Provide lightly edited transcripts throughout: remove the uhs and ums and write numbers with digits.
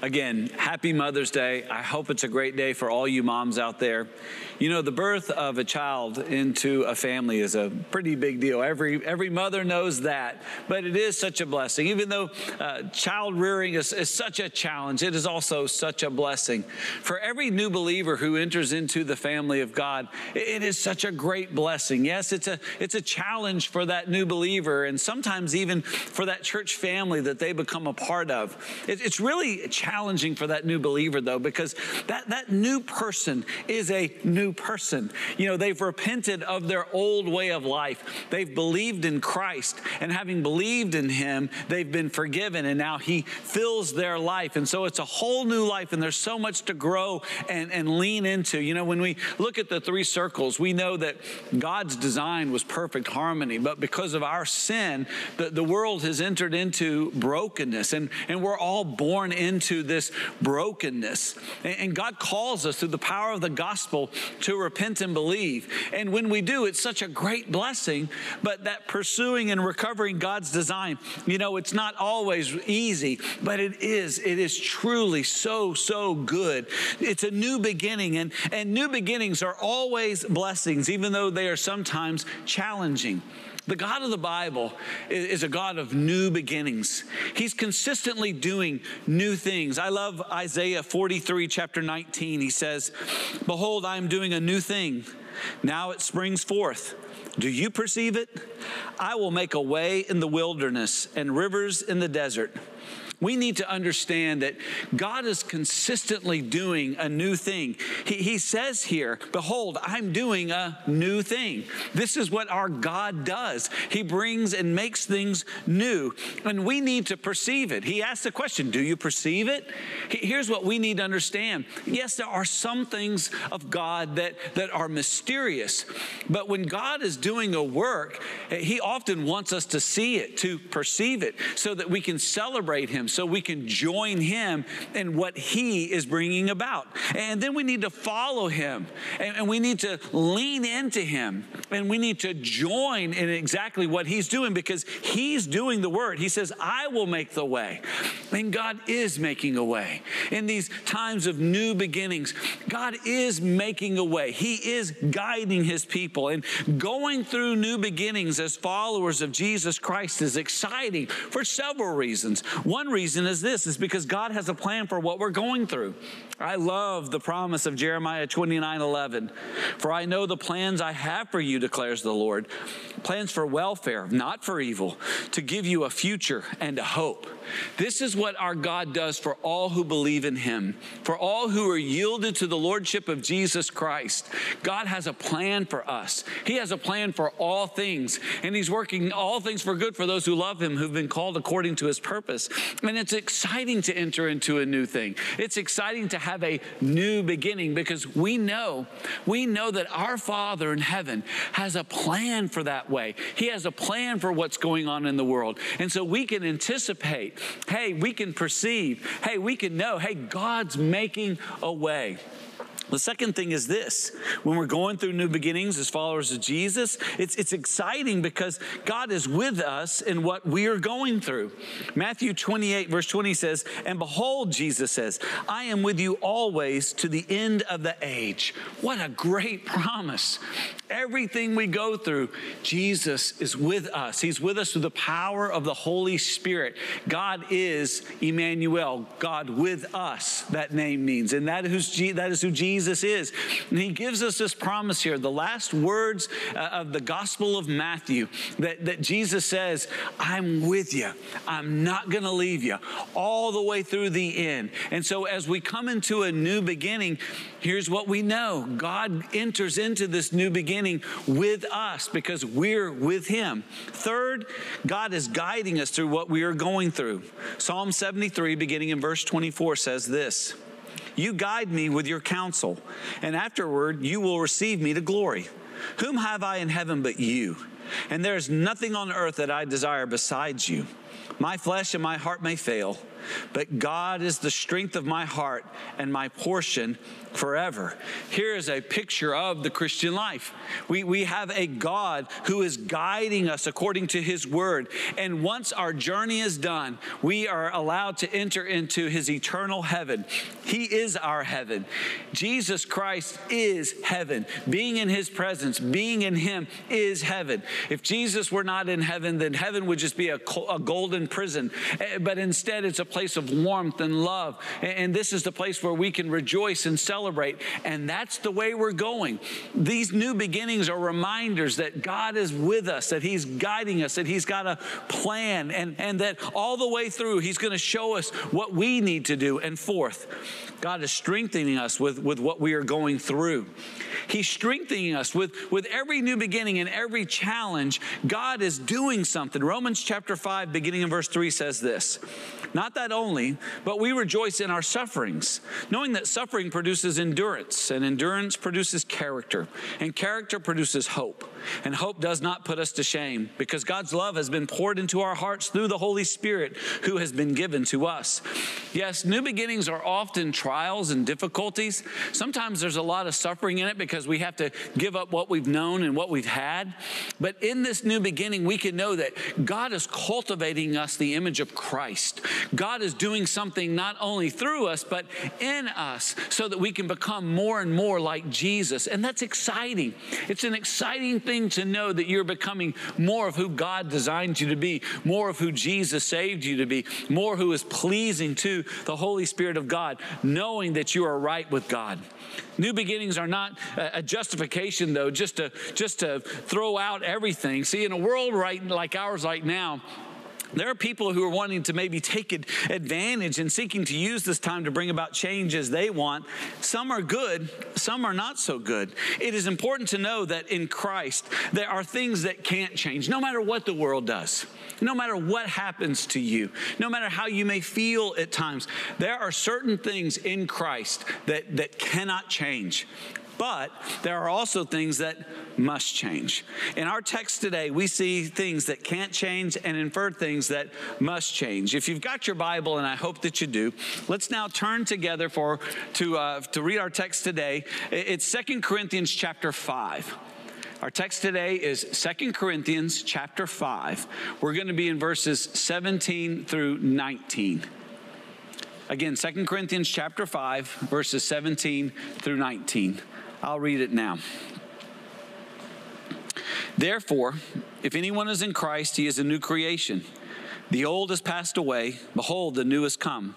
Again, happy Mother's Day. I hope it's a great day for all you moms out there. You know, the birth of a child into a family is a pretty big deal. Every mother knows that, but it is such a blessing. Even though child rearing is such a challenge, it is also such a blessing. For every new believer who enters into the family of God, it is such a great blessing. Yes, it's a challenge for that new believer, and sometimes even for that church family that they become a part of. It's really a challenging for that new believer, though, because that new person is a new person. You know, they've repented of their old way of life. They've believed in Christ, and having believed in him, they've been forgiven, and now he fills their life. And so it's a whole new life, and there's so much to grow and lean into. You know, when we look at the three circles, we know that God's design was perfect harmony, but because of our sin, the world has entered into brokenness, and we're all born into this brokenness. And God calls us through the power of the gospel to repent and believe. And when we do, it's such a great blessing, but that pursuing and recovering God's design, you know, it's not always easy, but it is truly so good. It's a new beginning, and new beginnings are always blessings, even though they are sometimes challenging. The God of the Bible is a God of new beginnings. He's consistently doing new things. I love Isaiah 43, chapter 19. He says, "Behold, I am doing a new thing. Now it springs forth. Do you perceive it? I will make a way in the wilderness and rivers in the desert." We need to understand that God is consistently doing a new thing. He says here, "Behold, I'm doing a new thing." This is what our God does. He brings and makes things new, and we need to perceive it. He asks the question, do you perceive it? Here's what we need to understand. Yes, there are some things of God that are mysterious, but when God is doing a work, he often wants us to see it, to perceive it, so that we can celebrate him, so we can join him in what he is bringing about. And then we need to follow him, and we need to lean into him, and we need to join in exactly what he's doing, because he's doing the word. He says, "I will make the way." And God is making a way. In these times of new beginnings, God is making a way. He is guiding his people, and going through new beginnings as followers of Jesus Christ is exciting for several reasons. One reason is this, is because God has a plan for what we're going through. I love the promise of Jeremiah 29:11. "For I know the plans I have for you, declares the Lord, plans for welfare, not for evil, to give you a future and a hope." This is what our God does for all who believe in him, for all who are yielded to the lordship of Jesus Christ. God has a plan for us. He has a plan for all things, and he's working all things for good for those who love him, who've been called according to his purpose. And it's exciting to enter into a new thing. It's exciting to have a new beginning, because we know that our Father in heaven has a plan for that way. He has a plan for what's going on in the world. And so we can anticipate, hey, we can perceive, hey, we can know, hey, God's making a way. The second thing is this: when we're going through new beginnings as followers of Jesus, it's exciting because God is with us in what we are going through. Matthew 28, verse 20 says, "And behold," Jesus says, "I am with you always to the end of the age." What a great promise. Everything we go through, Jesus is with us. He's with us through the power of the Holy Spirit. God is Emmanuel, God with us, that name means. And that is who Jesus is. Jesus is. And he gives us this promise here, the last words of the Gospel of Matthew, that Jesus says, "I'm with you. I'm not going to leave you," all the way through the end. And so as we come into a new beginning, here's what we know. God enters into this new beginning with us because we're with him. Third, God is guiding us through what we are going through. Psalm 73, beginning in verse 24, says this, "You guide me with your counsel, and afterward you will receive me to glory. Whom have I in heaven but you? And there is nothing on earth that I desire besides you. My flesh and my heart may fail, but God is the strength of my heart and my portion forever. Here is a picture of the Christian life. We have a God who is guiding us according to his word. And once our journey is done, we are allowed to enter into his eternal heaven. He is our heaven. Jesus Christ is heaven. Being in his presence, being in him is heaven. If Jesus were not in heaven, then heaven would just be a golden prison. But instead, it's a place of warmth and love. And this is the place where we can rejoice and celebrate. And that's the way we're going. These new beginnings are reminders that God is with us, that he's guiding us, that he's got a plan, and that all the way through, he's going to show us what we need to do. And fourth, God is strengthening us with what we are going through. He's strengthening us with every new beginning and every challenge. God is doing something. Romans chapter 5, beginning in verse 3 says this, "Not that only, but we rejoice in our sufferings, knowing that suffering produces endurance, and endurance produces character, and character produces hope. And hope does not put us to shame, because God's love has been poured into our hearts through the Holy Spirit who has been given to us." Yes, new beginnings are often trials and difficulties. Sometimes there's a lot of suffering in it because we have to give up what we've known and what we've had. But in this new beginning, we can know that God is cultivating us the image of Christ. God is doing something not only through us, but in us, so that we can become more and more like Jesus. And that's exciting. It's an exciting thing to know that you're becoming more of who God designed you to be, more of who Jesus saved you to be, more who is pleasing to the Holy Spirit of God, knowing that you are right with God. New beginnings are not a justification, though, just to throw out everything. See, in a world like ours right now, there are people who are wanting to maybe take advantage and seeking to use this time to bring about change as they want. Some are good, some are not so good. It is important to know that in Christ, there are things that can't change, no matter what the world does, no matter what happens to you, no matter how you may feel at times. There are certain things in Christ that cannot change. But there are also things that must change. In our text today, we see things that can't change and infer things that must change. If you've got your Bible, and I hope that you do, let's now turn together to read our text today. It's 2 Corinthians chapter 5. Our text today is 2 Corinthians chapter 5. We're going to be in verses 17 through 19. Again, 2 Corinthians chapter 5, verses 17 through 19. I'll read it now. "Therefore, if anyone is in Christ, he is a new creation. The old has passed away. Behold, the new has come.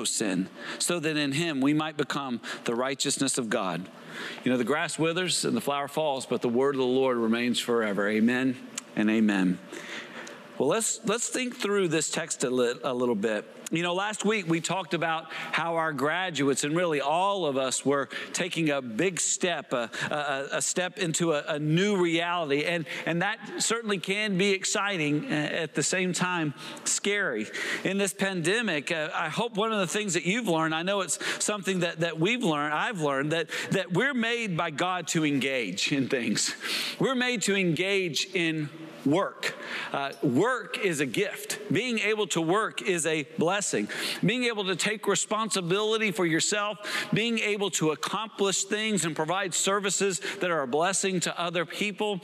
sin, so that in him we might become the righteousness of God." You know, the grass withers and the flower falls, but the word of the Lord remains forever. Amen and amen. Well, let's think through this text a little bit. You know, last week we talked about how our graduates and really all of us were taking a big step, a step into a new reality. And that certainly can be exciting, at the same time, scary. In this pandemic, I hope one of the things that you've learned, I know it's something that we've learned, I've learned, that we're made by God to engage in things. We're made to engage in work. Work is a gift. Being able to work is a blessing. Being able to take responsibility for yourself, being able to accomplish things and provide services that are a blessing to other people.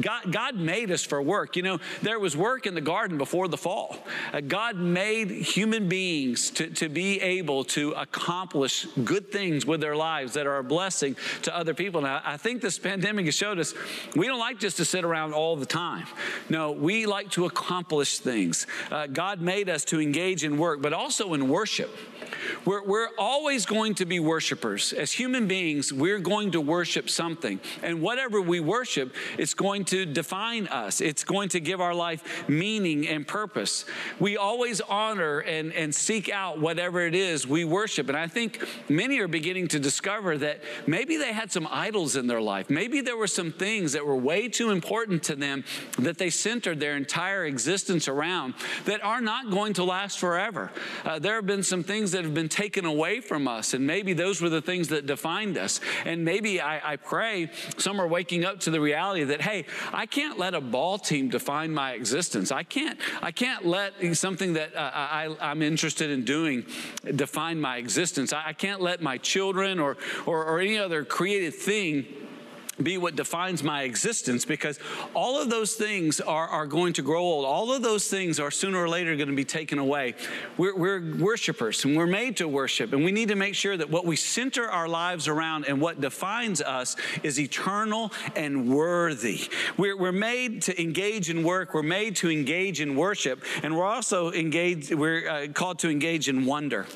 God made us for work. You know, there was work in the garden before the fall. God made human beings to be able to accomplish good things with their lives that are a blessing to other people. And I think this pandemic has showed us we don't like just to sit around all the time. No, we like to accomplish things. God made us to engage in work, but also in worship. We're always going to be worshipers. As human beings, we're going to worship something. And whatever we worship, it's going to define us. It's going to give our life meaning and purpose. We always honor and seek out whatever it is we worship. And I think many are beginning to discover that maybe they had some idols in their life. Maybe there were some things that were way too important to them that they centered their entire existence around that are not going to last forever. There have been some things that have been taken away from us, and maybe those were the things that defined us. And maybe I pray some are waking up to the reality that, hey, I can't let a ball team define my existence. I can't let something that I'm interested in doing define my existence. I can't let my children or any other created thing be what defines my existence, because all of those things are going to grow old. All of those things are sooner or later going to be taken away. We're worshipers, and we're made to worship, and we need to make sure that what we center our lives around and what defines us is eternal and worthy. We're made to engage in work. We're made to engage in worship, and we're also engaged. We're called to engage in wonder.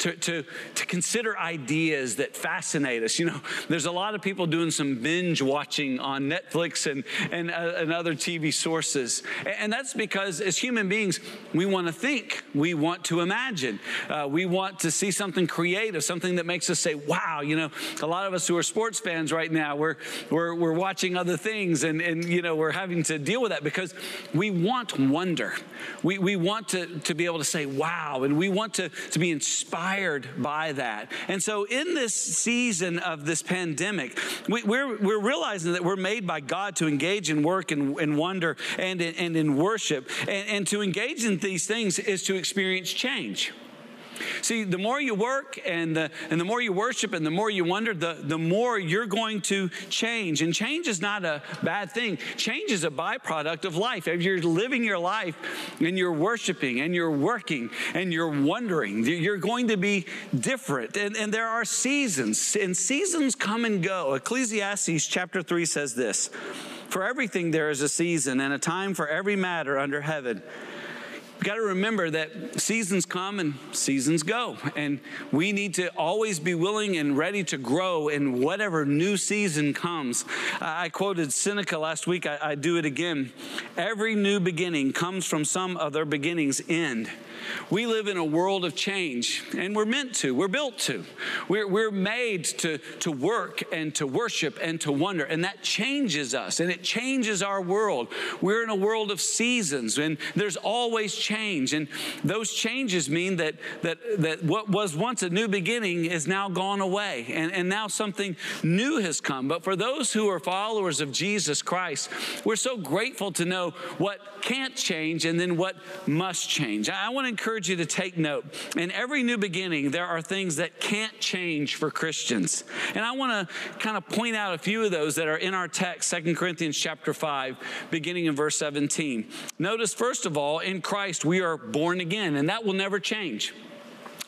To consider ideas that fascinate us. You know, there's a lot of people doing some binge watching on Netflix and other TV sources. And that's because as human beings, we want to think, we want to imagine, we want to see something creative, something that makes us say, wow. You know, a lot of us who are sports fans right now, we're watching other things and you know, we're having to deal with that because we want wonder. We want to be able to say, wow, and we want to be inspired by that. And so in this season of this pandemic, we're realizing that we're made by God to engage in work and wonder and in worship. And to engage in these things is to experience change. See, the more you work and the more you worship and the more you wonder, the more you're going to change. And change is not a bad thing. Change is a byproduct of life. If you're living your life and you're worshiping and you're working and you're wondering, you're going to be different. And there are seasons, and seasons come and go. Ecclesiastes chapter 3 says this: "For everything there is a season and a time for every matter under heaven." You've got to remember that seasons come and seasons go, and we need to always be willing and ready to grow in whatever new season comes. I quoted Seneca last week. I do it again. Every new beginning comes from some other beginning's end. We live in a world of change, and we're meant to. We're built to. We're made to work and to worship and to wonder, and that changes us, and it changes our world. We're in a world of seasons, and there's always change, and those changes mean that what was once a new beginning is now gone away, and now something new has come. But for those who are followers of Jesus Christ, we're so grateful to know what can't change and then what must change. I want to encourage you to take note. In every new beginning, there are things that can't change for Christians. And I want to kind of point out a few of those that are in our text, 2 Corinthians chapter 5, beginning in verse 17. Notice, first of all, in Christ, we are born again, and that will never change.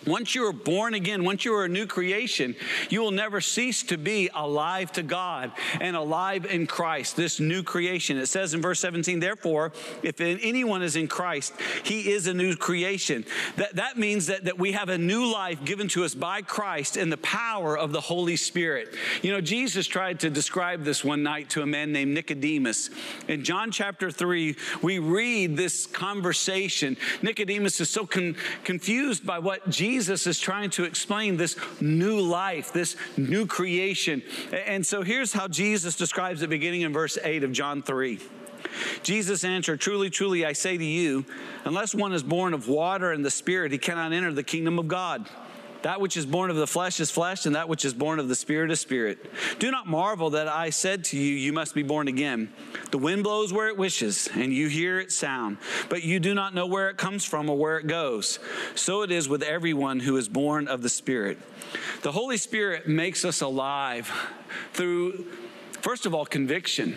Once you are born again, once you are a new creation, you will never cease to be alive to God and alive in Christ, this new creation. It says in verse 17, therefore, if anyone is in Christ, he is a new creation. That means that we have a new life given to us by Christ and the power of the Holy Spirit. You know, Jesus tried to describe this one night to a man named Nicodemus. In John chapter 3, we read this conversation. Nicodemus is so confused by what Jesus is trying to explain, this new life, this new creation. And so here's how Jesus describes it, beginning in verse 8 of John 3. Jesus answered, "Truly, truly, I say to you, unless one is born of water and the Spirit, he cannot enter the kingdom of God. That which is born of the flesh is flesh, and that which is born of the Spirit is spirit. Do not marvel that I said to you, you must be born again. The wind blows where it wishes, and you hear its sound, but you do not know where it comes from or where it goes. So it is with everyone who is born of the Spirit." The Holy Spirit makes us alive through, first of all, conviction.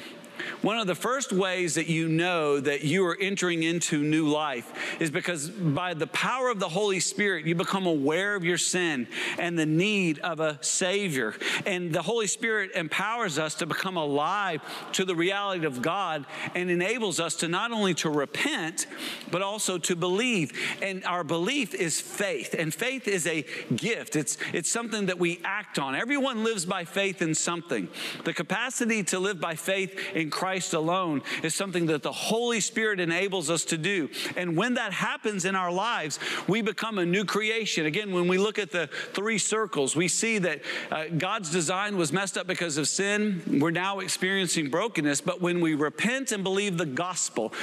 One of the first ways that you know that you are entering into new life is because by the power of the Holy Spirit, you become aware of your sin and the need of a Savior. And the Holy Spirit empowers us to become alive to the reality of God and enables us to not only to repent, but also to believe. And our belief is faith. And faith is a gift. It's something that we act on. Everyone lives by faith in something. The capacity to live by faith in Christ alone is something that the Holy Spirit enables us to do. And when that happens in our lives, we become a new creation. Again, when we look at the three circles, we see that God's design was messed up because of sin. We're now experiencing brokenness. But when we repent and believe the gospel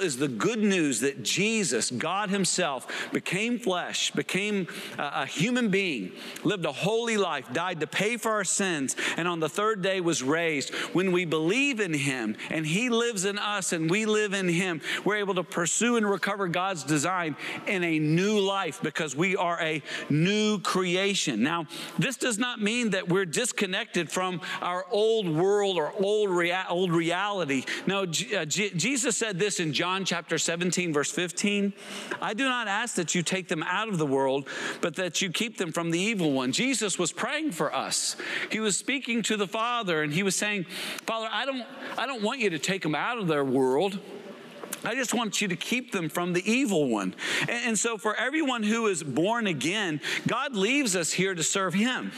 is the good news that Jesus, God himself, became flesh, became a human being, lived a holy life, died to pay for our sins, and on the third day was raised. When we believe in him and he lives in us and we live in him, we're able to pursue and recover God's design in a new life because we are a new creation. Now, this does not mean that we're disconnected from our old world or old reality. No, Jesus said this in John chapter 17, verse 15, "I do not ask that you take them out of the world, but that you keep them from the evil one." Jesus was praying for us. He was speaking to the Father and he was saying, "Father, I don't want you to take them out of their world. I just want you to keep them from the evil one." And so for everyone who is born again, God leaves us here to serve him.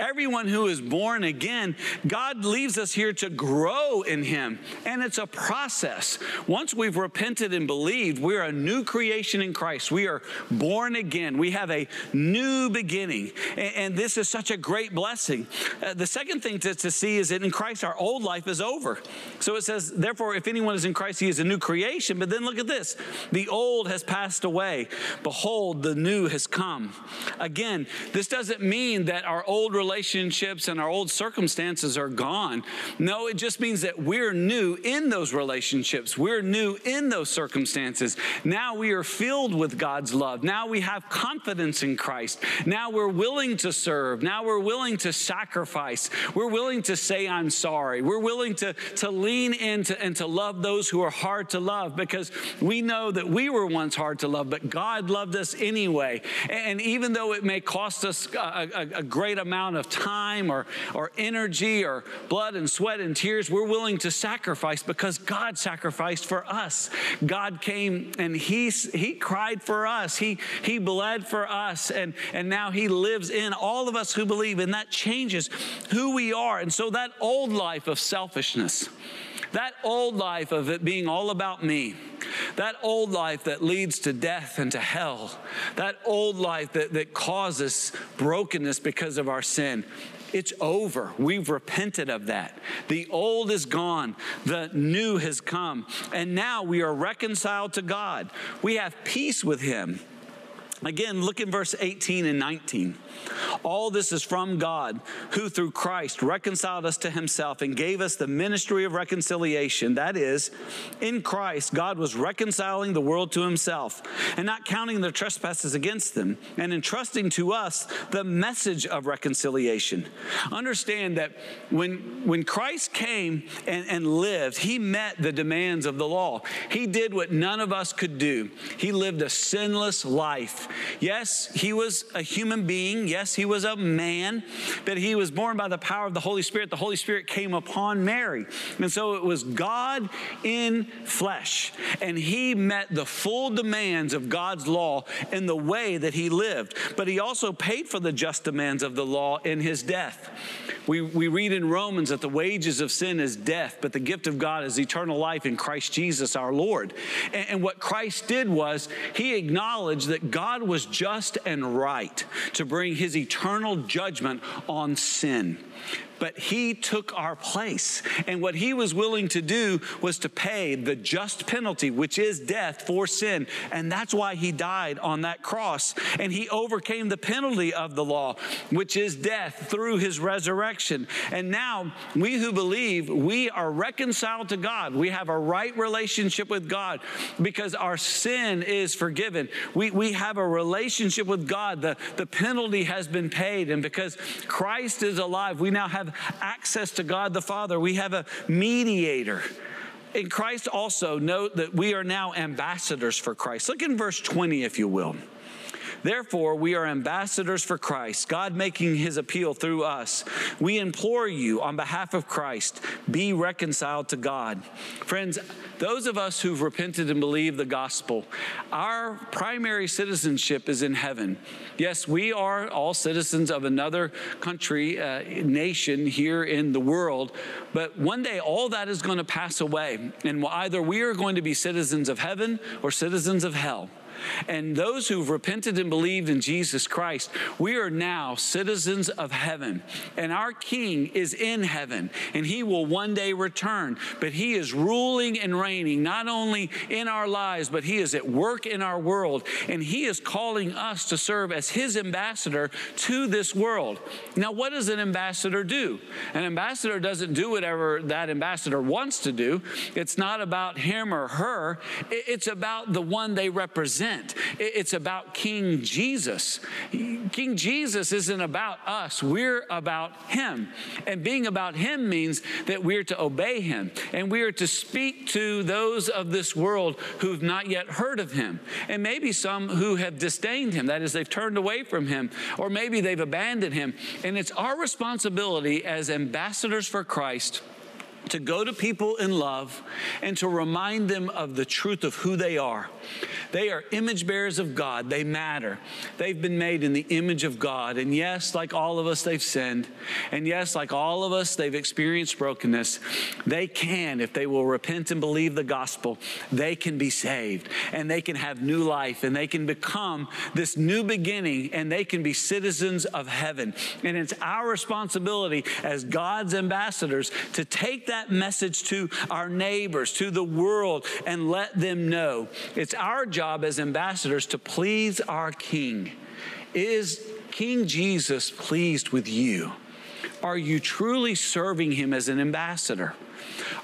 Everyone who is born again, God leaves us here to grow in him. And it's a process. Once we've repented and believed, we're a new creation in Christ. We are born again. We have a new beginning. And this is such a great blessing. The second thing to see is that in Christ, our old life is over. So it says, therefore, if anyone is in Christ, he is a new creation. But then look at this. The old has passed away. Behold, the new has come. Again, this doesn't mean that our old relationships and our old circumstances are gone. No, it just means that we're new in those relationships. We're new in those circumstances. Now we are filled with God's love. Now we have confidence in Christ. Now we're willing to serve. Now we're willing to sacrifice. We're willing to say, "I'm sorry." We're willing to lean into and to love those who are hard to love, because we know that we were once hard to love, but God loved us anyway. And even though it may cost us a great amount of time or energy or blood and sweat and tears, we're willing to sacrifice because God sacrificed for us. God came and he cried for us. He bled for us. And now he lives in all of us who believe, and that changes who we are. And so that old life of selfishness, that old life of it being all about me, that old life that leads to death and to hell, that old life that causes brokenness because of our sin, it's over. We've repented of that. The old is gone. The new has come. And now we are reconciled to God. We have peace with him. Again, look in verse 18 and 19. "All this is from God, who through Christ reconciled us to himself and gave us the ministry of reconciliation. That is, in Christ, God was reconciling the world to himself and not counting their trespasses against them, and entrusting to us the message of reconciliation." Understand that when Christ came and lived, he met the demands of the law. He did what none of us could do. He lived a sinless life. Yes, he was a human being. Yes, he was a man, but he was born by the power of the Holy Spirit. The Holy Spirit came upon Mary. And so it was God in flesh. And he met the full demands of God's law in the way that he lived. But he also paid for the just demands of the law in his death. We read in Romans that the wages of sin is death, but the gift of God is eternal life in Christ Jesus our Lord. And what Christ did was he acknowledged that God was just and right to bring his eternal judgment on sin. But he took our place. And what he was willing to do was to pay the just penalty, which is death for sin. And that's why he died on that cross. And he overcame the penalty of the law, which is death, through his resurrection. And now we who believe, we are reconciled to God. We have a right relationship with God because our sin is forgiven. We have a relationship with God. The penalty has been paid. And because Christ is alive, we now have have access to God the Father. We have a mediator. In Christ also, note that we are now ambassadors for Christ. Look in verse 20, if you will. Therefore, we are ambassadors for Christ, God making his appeal through us. We implore you on behalf of Christ, be reconciled to God. Friends, those of us who've repented and believed the gospel, our primary citizenship is in heaven. Yes, we are all citizens of another country, nation here in the world, but one day all that is going to pass away, and either we are going to be citizens of heaven or citizens of hell. And those who've repented and believed in Jesus Christ, we are now citizens of heaven. And our King is in heaven, and he will one day return. But he is ruling and reigning, not only in our lives, but he is at work in our world. And he is calling us to serve as his ambassador to this world. Now, what does an ambassador do? An ambassador doesn't do whatever that ambassador wants to do. It's not about him or her. It's about the one they represent. It's about King Jesus. King Jesus isn't about us. We're about him. And being about him means that we're to obey him. And we are to speak to those of this world who've not yet heard of him. And maybe some who have disdained him. That is, they've turned away from him. Or maybe they've abandoned him. And it's our responsibility as ambassadors for Christ to go to people in love and to remind them of the truth of who they are. They are image bearers of God. They matter. They've been made in the image of God. And yes, like all of us, they've sinned. And yes, like all of us, they've experienced brokenness. They can, if they will repent and believe the gospel, they can be saved and they can have new life and they can become this new beginning and they can be citizens of heaven. And it's our responsibility as God's ambassadors to take that message to our neighbors, to the world, and let them know. It's our job as ambassadors to please our King. Is King Jesus pleased with you? Are you truly serving him as an ambassador?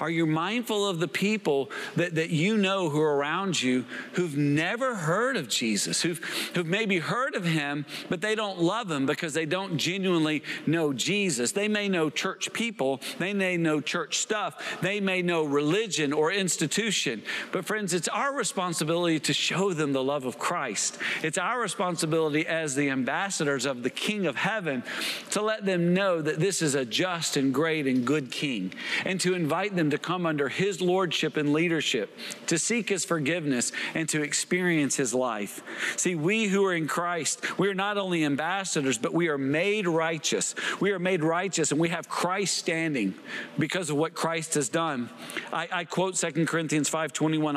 Are you mindful of the people that you know who are around you who've never heard of Jesus, who've maybe heard of him, but they don't love him because they don't genuinely know Jesus? They may know church people. They may know church stuff. They may know religion or institution. But friends, it's our responsibility to show them the love of Christ. It's our responsibility as the ambassadors of the King of Heaven to let them know that this is a just and great and good King, and to invite them to come under his lordship and leadership, to seek his forgiveness, and to experience his life. See, we who are in Christ, we are not only ambassadors, but we are made righteous. We are made righteous, and we have Christ standing because of what Christ has done. I quote 2 Corinthians 5:21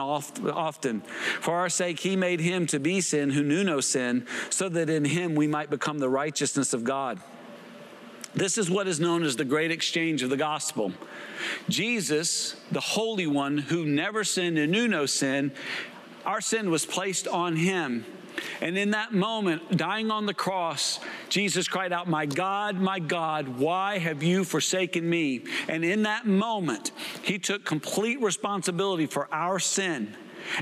often. For our sake, he made him to be sin who knew no sin, so that in him we might become the righteousness of God. This is what is known as the great exchange of the gospel. Jesus, the Holy One who never sinned and knew no sin, our sin was placed on him. And in that moment, dying on the cross, Jesus cried out, my God, why have you forsaken me? And in that moment, he took complete responsibility for our sin.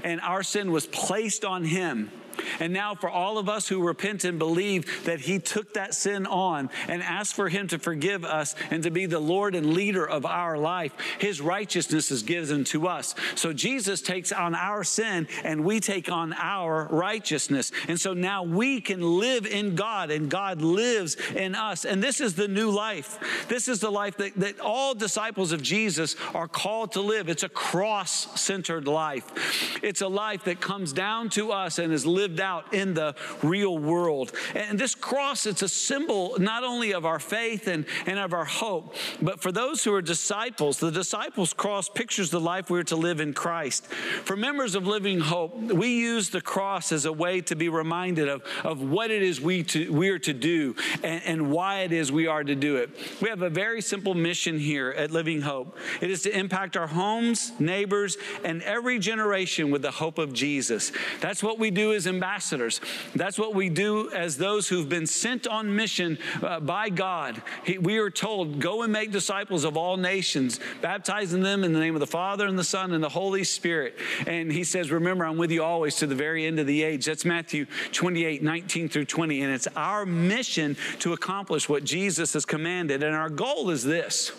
And our sin was placed on him. And now for all of us who repent and believe that he took that sin on and asked for him to forgive us and to be the Lord and leader of our life, his righteousness is given to us. So Jesus takes on our sin and we take on our righteousness. And so now we can live in God and God lives in us. And this is the new life. This is the life that all disciples of Jesus are called to live. It's a cross-centered life. It's a life that comes down to us and is lived out in the real world. And this cross, it's a symbol not only of our faith and of our hope, but for those who are disciples, the disciples' cross pictures the life we're to live in Christ. For members of Living Hope, we use the cross as a way to be reminded of what it is we are to do and why it is we are to do it. We have a very simple mission here at Living Hope. It is to impact our homes, neighbors, and every generation with the hope of Jesus. That's what we do as ambassadors. That's what we do as those who've been sent on mission by God. We are told, go and make disciples of all nations, baptizing them in the name of the Father and the Son and the Holy Spirit. And he says, remember, I'm with you always to the very end of the age. That's Matthew 28:19-20. And it's our mission to accomplish what Jesus has commanded. And our goal is this: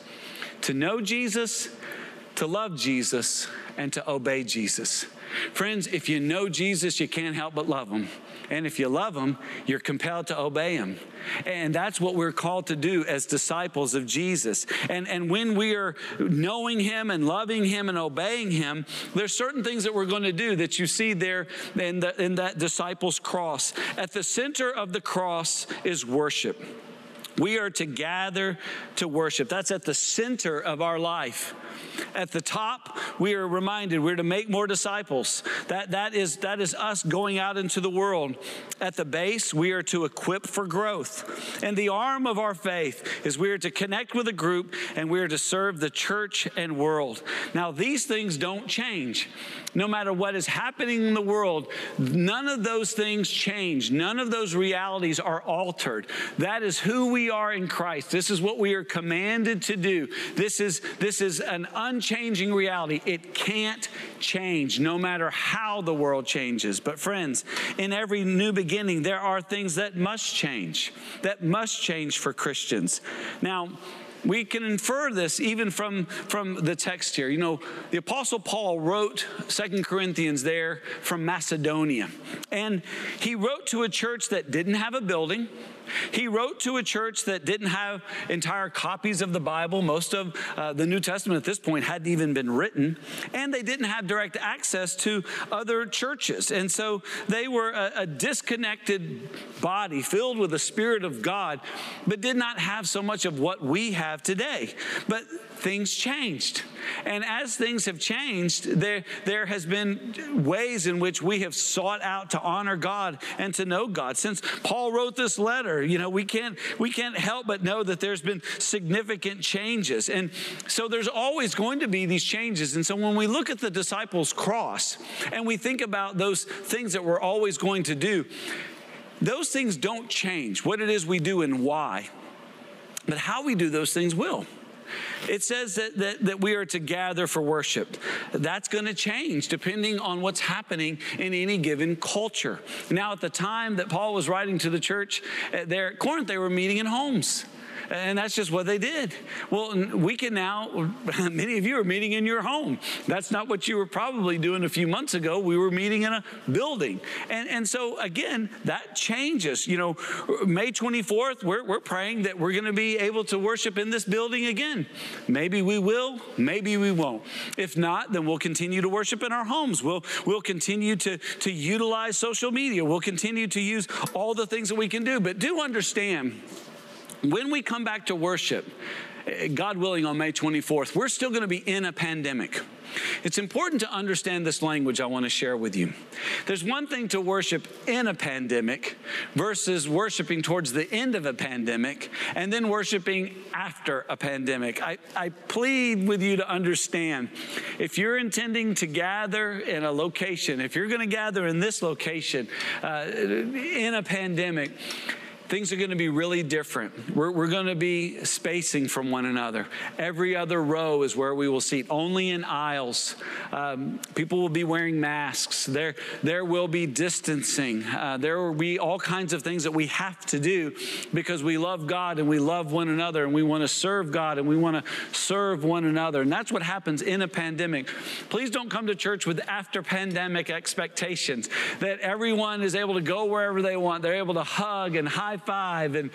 to know Jesus, to love Jesus, and to obey Jesus. Friends, if you know Jesus, you can't help but love him. And if you love him, you're compelled to obey him. And that's what we're called to do as disciples of Jesus. And when we are knowing him and loving him and obeying him, there's certain things that we're going to do that you see there in that disciples' cross. At the center of the cross is worship. We are to gather to worship. That's at the center of our life. At the top, we are reminded we're to make more disciples. That is us going out into the world. At the base, we are to equip for growth. And the arm of our faith is we are to connect with a group, and we are to serve the church and world. Now, these things don't change. No matter what is happening in the world, none of those things change. None of those realities are altered. That is who we are in Christ. This is what we are commanded to do. This is an unchanging reality. It can't change no matter how the world changes. But friends, in every new beginning, there are things that must change for Christians. Now, we can infer this even from the text here. You know, the Apostle Paul wrote 2 Corinthians there from Macedonia. And he wrote to a church that didn't have a building. He wrote to a church that didn't have entire copies of the Bible. Most of the New Testament at this point hadn't even been written. And they didn't have direct access to other churches. And so they were a disconnected body filled with the Spirit of God, but did not have so much of what we have today. But things changed. And as things have changed, there has been ways in which we have sought out to honor God and to know God. Since Paul wrote this letter, you know, we can't help but know that there's been significant changes. And so there's always going to be these changes. And so when we look at the disciples' cross and we think about those things that we're always going to do, those things don't change, what it is we do and why. But how we do those things will. It says that we are to gather for worship. That's going to change depending on what's happening in any given culture. Now, at the time that Paul was writing to the church there at Corinth, they were meeting in homes. And that's just what they did. Well, we can now, many of you are meeting in your home. That's not what you were probably doing a few months ago. We were meeting in a building. And so, again, that changes. You know, May 24th, we're praying that we're going to be able to worship in this building again. Maybe we will. Maybe we won't. If not, then we'll continue to worship in our homes. We'll continue to utilize social media. We'll continue to use all the things that we can do. But do understand, when we come back to worship, God willing, on May 24th, we're still going to be in a pandemic. It's important to understand this language I want to share with you. There's one thing to worship in a pandemic versus worshiping towards the end of a pandemic and then worshiping after a pandemic. I plead with you to understand, if you're intending to gather in a location, if you're going to gather in this location in a pandemic, things are going to be really different. We're going to be spacing from one another. Every other row is where we will seat, only in aisles. People will be wearing masks. There will be distancing. There will be all kinds of things that we have to do because we love God and we love one another and we want to serve God and we want to serve one another. And that's what happens in a pandemic. Please don't come to church with after-pandemic expectations that everyone is able to go wherever they want. They're able to hug and high five and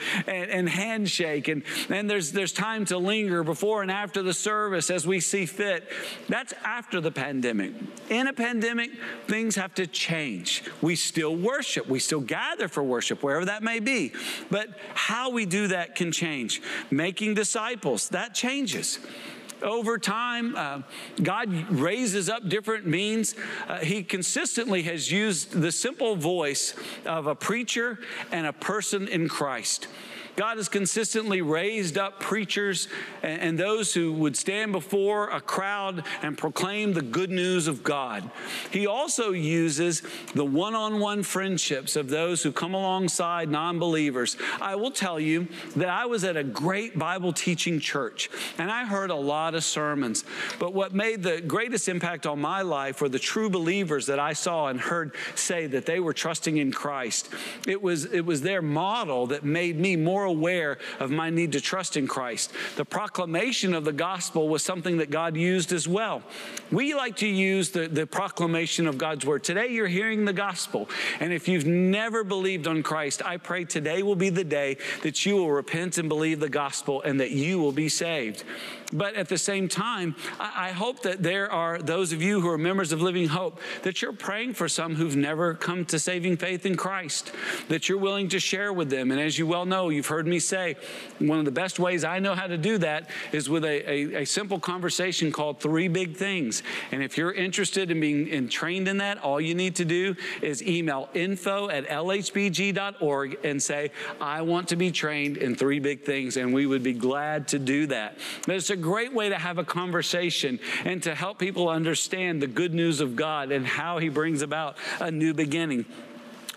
handshake, and there's time to linger before and after the service as we see fit. That's after the pandemic. In a pandemic, things have to change. We still worship. We still gather for worship, wherever that may be. But how we do that can change. Making disciples, that changes. Over time, God raises up different means. He consistently has used the simple voice of a preacher and a person in Christ. God has consistently raised up preachers and those who would stand before a crowd and proclaim the good news of God. He also uses the one-on-one friendships of those who come alongside non-believers. I will tell you that I was at a great Bible teaching church, and I heard a lot of sermons. But what made the greatest impact on my life were the true believers that I saw and heard say that they were trusting in Christ. It was their model that made me more aware of my need to trust in Christ. The proclamation of the gospel was something that God used as well. We like to use the proclamation of God's word. Today you're hearing the gospel. And if you've never believed on Christ, I pray today will be the day that you will repent and believe the gospel and that you will be saved. But at the same time, I hope that there are those of you who are members of Living Hope, that you're praying for some who've never come to saving faith in Christ, that you're willing to share with them. And as you well know, you've heard me say, one of the best ways I know how to do that is with a simple conversation called Three Big Things. And if you're interested in being trained in that, all you need to do is email info@lhbg.org and say, I want to be trained in three big things, and we would be glad to do that. But it's a great way to have a conversation and to help people understand the good news of God and how He brings about a new beginning.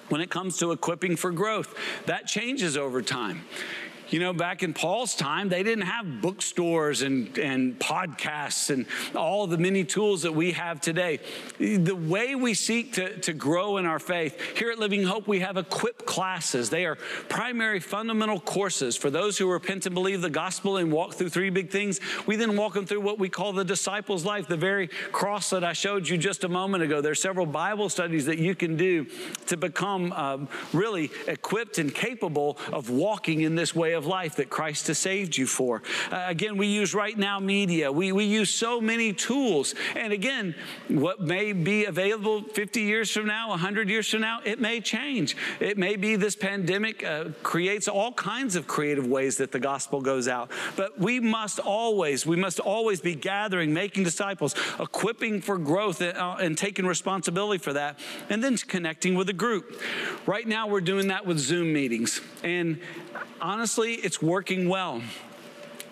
When it comes to equipping for growth, that changes over time. You know, back in Paul's time, they didn't have bookstores and podcasts and all the many tools that we have today. The way we seek to grow in our faith, here at Living Hope, we have equip classes. They are primary fundamental courses for those who repent and believe the gospel and walk through three big things. We then walk them through what we call the disciples' life, the very cross that I showed you just a moment ago. There are several Bible studies that you can do to become really equipped and capable of walking in this way of life that Christ has saved you for. Again, we use Right Now Media. We use so many tools. And again, what may be available 50 years from now, 100 years from now, it may change. It may be this pandemic creates all kinds of creative ways that the gospel goes out. But we must always be gathering, making disciples, equipping for growth and taking responsibility for that, and then connecting with a group. Right now, we're doing that with Zoom meetings. And honestly, it's working well.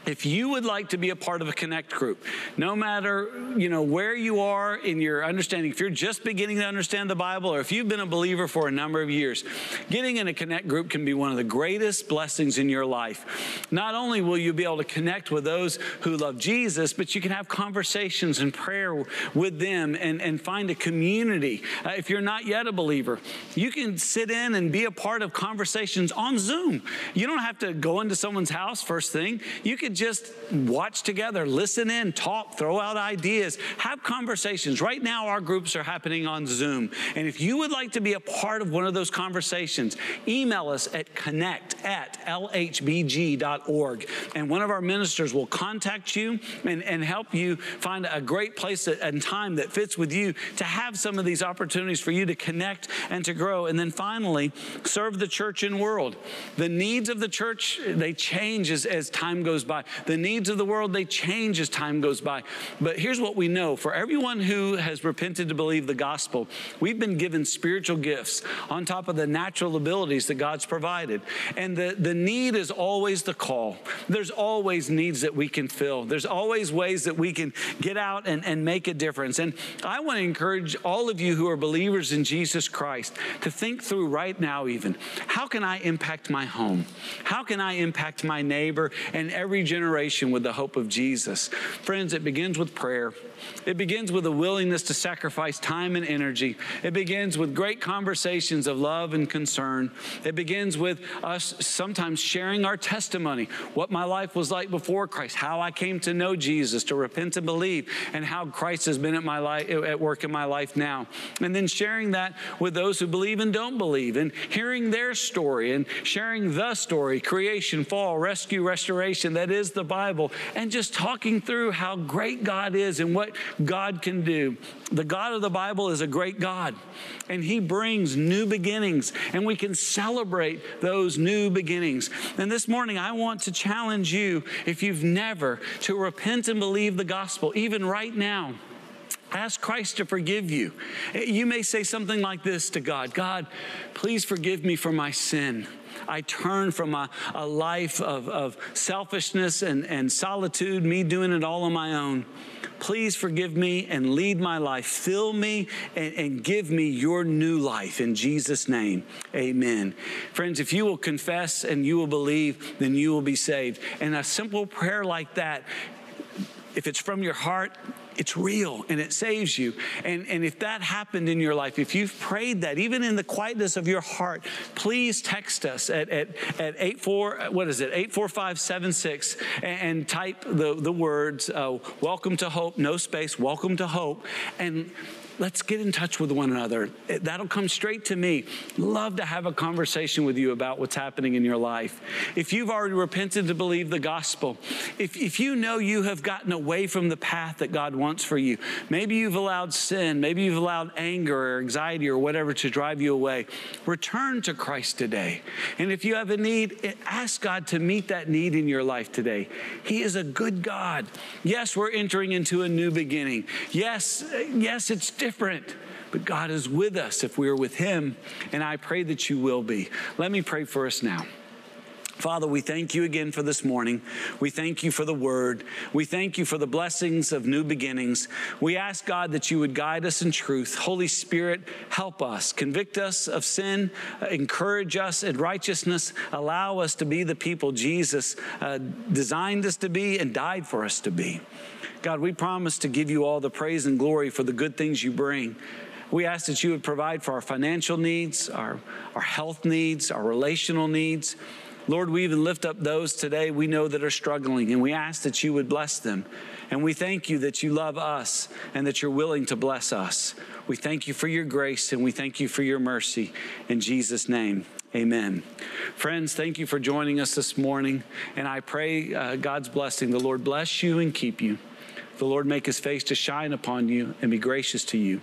If you would like to be a part of a Connect group, no matter, you know, where you are in your understanding, if you're just beginning to understand the Bible or if you've been a believer for a number of years, getting in a Connect group can be one of the greatest blessings in your life. Not only will you be able to connect with those who love Jesus, but you can have conversations and prayer with them and find a community. If you're not yet a believer, you can sit in and be a part of conversations on Zoom. You don't have to go into someone's house first thing. You can just watch together, listen in, talk, throw out ideas, have conversations. Right now, our groups are happening on Zoom. And if you would like to be a part of one of those conversations, email us at connect@lhbg.org. And one of our ministers will contact you and help you find a great place and time that fits with you to have some of these opportunities for you to connect and to grow. And then finally, serve the church and world. The needs of the church, they change as time goes by. The needs of the world, they change as time goes by. But here's what we know. For everyone who has repented to believe the gospel, we've been given spiritual gifts on top of the natural abilities that God's provided. And the need is always the call. There's always needs that we can fill. There's always ways that we can get out and make a difference. And I want to encourage all of you who are believers in Jesus Christ to think through right now even, how can I impact my home? How can I impact my neighbor and every generation with the hope of Jesus? Friends, it begins with prayer. It begins with a willingness to sacrifice time and energy. It begins with great conversations of love and concern. It begins with us sometimes sharing our testimony, what my life was like before Christ, how I came to know Jesus, to repent and believe, and how Christ has been at work in my life now. And then sharing that with those who believe and don't believe, and hearing their story, and sharing the story, creation, fall, rescue, restoration, that is the Bible, and just talking through how great God is and what God can do. The God of the Bible is a great God, and He brings new beginnings, and we can celebrate those new beginnings. And this morning, I want to challenge you, if you've never, to repent and believe the gospel, even right now. Ask Christ to forgive you. You may say something like this to God: God, please forgive me for my sin. I turn from a life of selfishness and solitude, me doing it all on my own. Please forgive me and lead my life. Fill me and give me your new life in Jesus' name. Amen. Friends, if you will confess and you will believe, then you will be saved. And a simple prayer like that, if it's from your heart, it's real and it saves you. And if that happened in your life, if you've prayed that, even in the quietness of your heart, please text us at 84576 and type the words, welcome to hope, no space, welcome to hope. And let's get in touch with one another. That'll come straight to me. Love to have a conversation with you about what's happening in your life. If you've already repented to believe the gospel, if you know you have gotten away from the path that God wants for you, maybe you've allowed sin, maybe you've allowed anger or anxiety or whatever to drive you away, return to Christ today. And if you have a need, ask God to meet that need in your life today. He is a good God. Yes, we're entering into a new beginning. Yes, it's different, but God is with us if we are with Him, and I pray that you will be. Let me pray for us now. Father, we thank you again for this morning. We thank you for the word. We thank you for the blessings of new beginnings. We ask, God, that you would guide us in truth. Holy Spirit, help us. Convict us of sin. Encourage us in righteousness. Allow us to be the people Jesus designed us to be and died for us to be. God, we promise to give you all the praise and glory for the good things you bring. We ask that you would provide for our financial needs, our health needs, our relational needs. Lord, we even lift up those today we know that are struggling, and we ask that you would bless them. And we thank you that you love us and that you're willing to bless us. We thank you for your grace, and we thank you for your mercy. In Jesus' name, amen. Friends, thank you for joining us this morning, and I pray God's blessing. The Lord bless you and keep you. The Lord make his face to shine upon you and be gracious to you.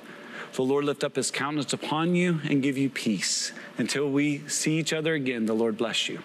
The Lord lift up his countenance upon you and give you peace. Until we see each other again, the Lord bless you.